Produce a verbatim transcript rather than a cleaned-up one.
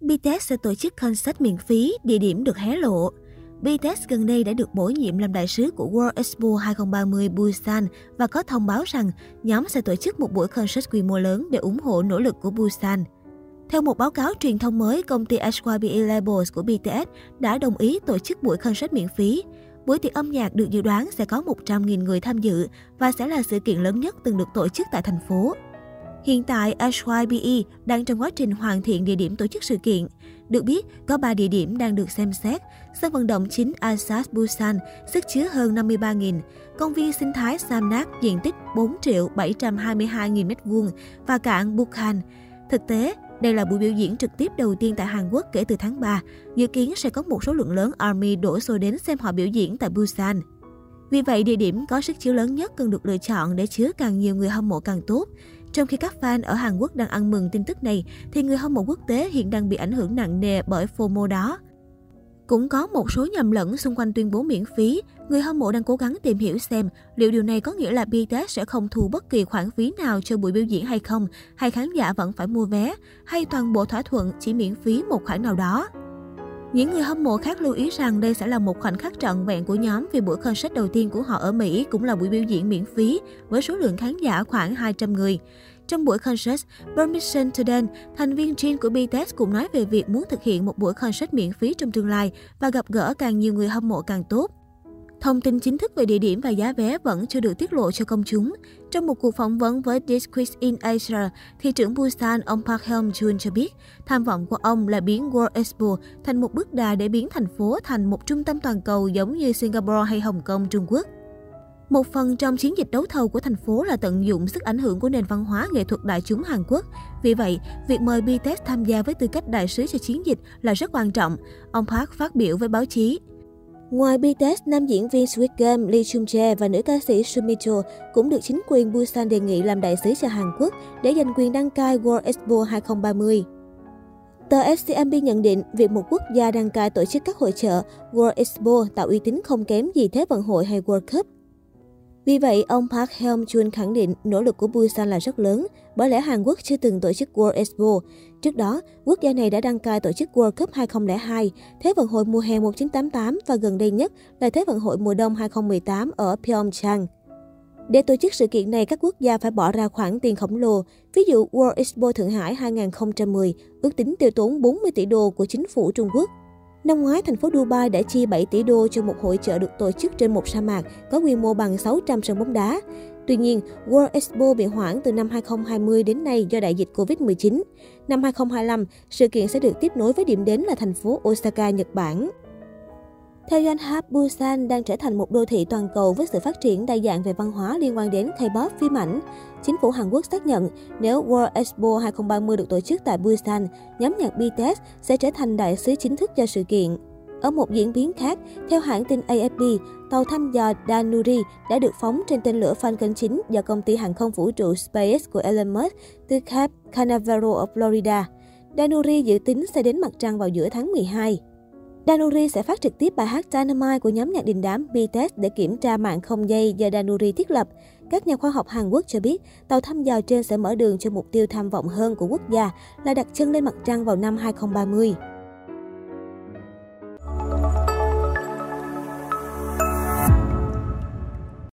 bê tê ét sẽ tổ chức concert miễn phí, địa điểm được hé lộ. bê tê ét gần đây đã được bổ nhiệm làm đại sứ của World Expo hai không ba mươi Busan và có thông báo rằng nhóm sẽ tổ chức một buổi concert quy mô lớn để ủng hộ nỗ lực của Busan. Theo một báo cáo truyền thông mới, công ty hát i bê e Labels của bê tê ét đã đồng ý tổ chức buổi concert miễn phí. Buổi tiệc âm nhạc được dự đoán sẽ có một trăm nghìn người tham dự và sẽ là sự kiện lớn nhất từng được tổ chức tại thành phố. Hiện tại, hát i bê e đang trong quá trình hoàn thiện địa điểm tổ chức sự kiện. Được biết, có ba địa điểm đang được xem xét: sân vận động chính Asiad Busan, sức chứa hơn năm mươi ba nghìn, công viên sinh thái Samnak diện tích bốn triệu bảy trăm hai mươi hai nghìn mét vuông và cảng Bukhan. Thực tế, đây là buổi biểu diễn trực tiếp đầu tiên tại Hàn Quốc kể từ tháng ba. Dự kiến sẽ có một số lượng lớn Army đổ xô đến xem họ biểu diễn tại Busan. Vì vậy, địa điểm có sức chứa lớn nhất cần được lựa chọn để chứa càng nhiều người hâm mộ càng tốt. Trong khi các fan ở Hàn Quốc đang ăn mừng tin tức này, thì người hâm mộ quốc tế hiện đang bị ảnh hưởng nặng nề bởi FOMO đó. Cũng có một số nhầm lẫn xung quanh tuyên bố miễn phí. Người hâm mộ đang cố gắng tìm hiểu xem liệu điều này có nghĩa là bê tê ét sẽ không thu bất kỳ khoản phí nào cho buổi biểu diễn hay không, hay khán giả vẫn phải mua vé, hay toàn bộ thỏa thuận chỉ miễn phí một khoản nào đó. Những người hâm mộ khác lưu ý rằng đây sẽ là một khoảnh khắc trọn vẹn của nhóm vì buổi concert đầu tiên của họ ở Mỹ cũng là buổi biểu diễn miễn phí với số lượng khán giả khoảng hai trăm người. Trong buổi concert Permission to Dance, thành viên Jin của bê tê ét cũng nói về việc muốn thực hiện một buổi concert miễn phí trong tương lai và gặp gỡ càng nhiều người hâm mộ càng tốt. Thông tin chính thức về địa điểm và giá vé vẫn chưa được tiết lộ cho công chúng. Trong một cuộc phỏng vấn với Disquise in Asia, thị trưởng Busan ông Park Hyeong-joon cho biết tham vọng của ông là biến World Expo thành một bước đà để biến thành phố thành một trung tâm toàn cầu giống như Singapore hay Hồng Kông, Trung Quốc. Một phần trong chiến dịch đấu thầu của thành phố là tận dụng sức ảnh hưởng của nền văn hóa nghệ thuật đại chúng Hàn Quốc. Vì vậy, việc mời bê tê ét tham gia với tư cách đại sứ cho chiến dịch là rất quan trọng, ông Park phát biểu với báo chí. Ngoài bê tê ét, nam diễn viên Squid Game Lee Jung Jae và nữ ca sĩ Su Mi Cho cũng được chính quyền Busan đề nghị làm đại sứ cho Hàn Quốc để giành quyền đăng cai World Expo hai không ba mươi. Tờ ét xê em pê nhận định việc một quốc gia đăng cai tổ chức các hội chợ World Expo tạo uy tín không kém gì Thế vận hội hay World Cup. Vì vậy, ông Park Hyeong-joon khẳng định nỗ lực của Busan là rất lớn, bởi lẽ Hàn Quốc chưa từng tổ chức World Expo. Trước đó, quốc gia này đã đăng cai tổ chức World Cup hai không không hai, Thế vận hội mùa hè một chín tám tám và gần đây nhất là Thế vận hội mùa đông hai không một tám ở Pyeongchang. Để tổ chức sự kiện này, các quốc gia phải bỏ ra khoản tiền khổng lồ. Ví dụ, World Expo Thượng Hải hai không một không ước tính tiêu tốn bốn mươi tỷ đô của chính phủ Trung Quốc. Năm ngoái, thành phố Dubai đã chi bảy tỷ đô cho một hội chợ được tổ chức trên một sa mạc có quy mô bằng sáu trăm sân bóng đá. Tuy nhiên, World Expo bị hoãn từ năm hai không hai không đến nay do đại dịch covid mười chín. Năm hai không hai lăm, sự kiện sẽ được tiếp nối với điểm đến là thành phố Osaka, Nhật Bản. Theo danh hát, Busan đang trở thành một đô thị toàn cầu với sự phát triển đa dạng về văn hóa liên quan đến K-pop, phim ảnh. Chính phủ Hàn Quốc xác nhận nếu World Expo hai không ba mươi được tổ chức tại Busan, nhóm nhạc bê tê ét sẽ trở thành đại sứ chính thức cho sự kiện. Ở một diễn biến khác, theo hãng tin A F P, tàu thăm dò Danuri đã được phóng trên tên lửa Falcon chín do công ty hàng không vũ trụ SpaceX của Elon Musk từ Cape Canaveral ở Florida. Danuri dự tính sẽ đến mặt trăng vào giữa tháng mười hai. Danuri sẽ phát trực tiếp bài hát Dynamite của nhóm nhạc đình đám bê tê ét để kiểm tra mạng không dây do Danuri thiết lập. Các nhà khoa học Hàn Quốc cho biết, tàu thăm dò trên sẽ mở đường cho mục tiêu tham vọng hơn của quốc gia là đặt chân lên mặt trăng vào năm hai không ba mươi.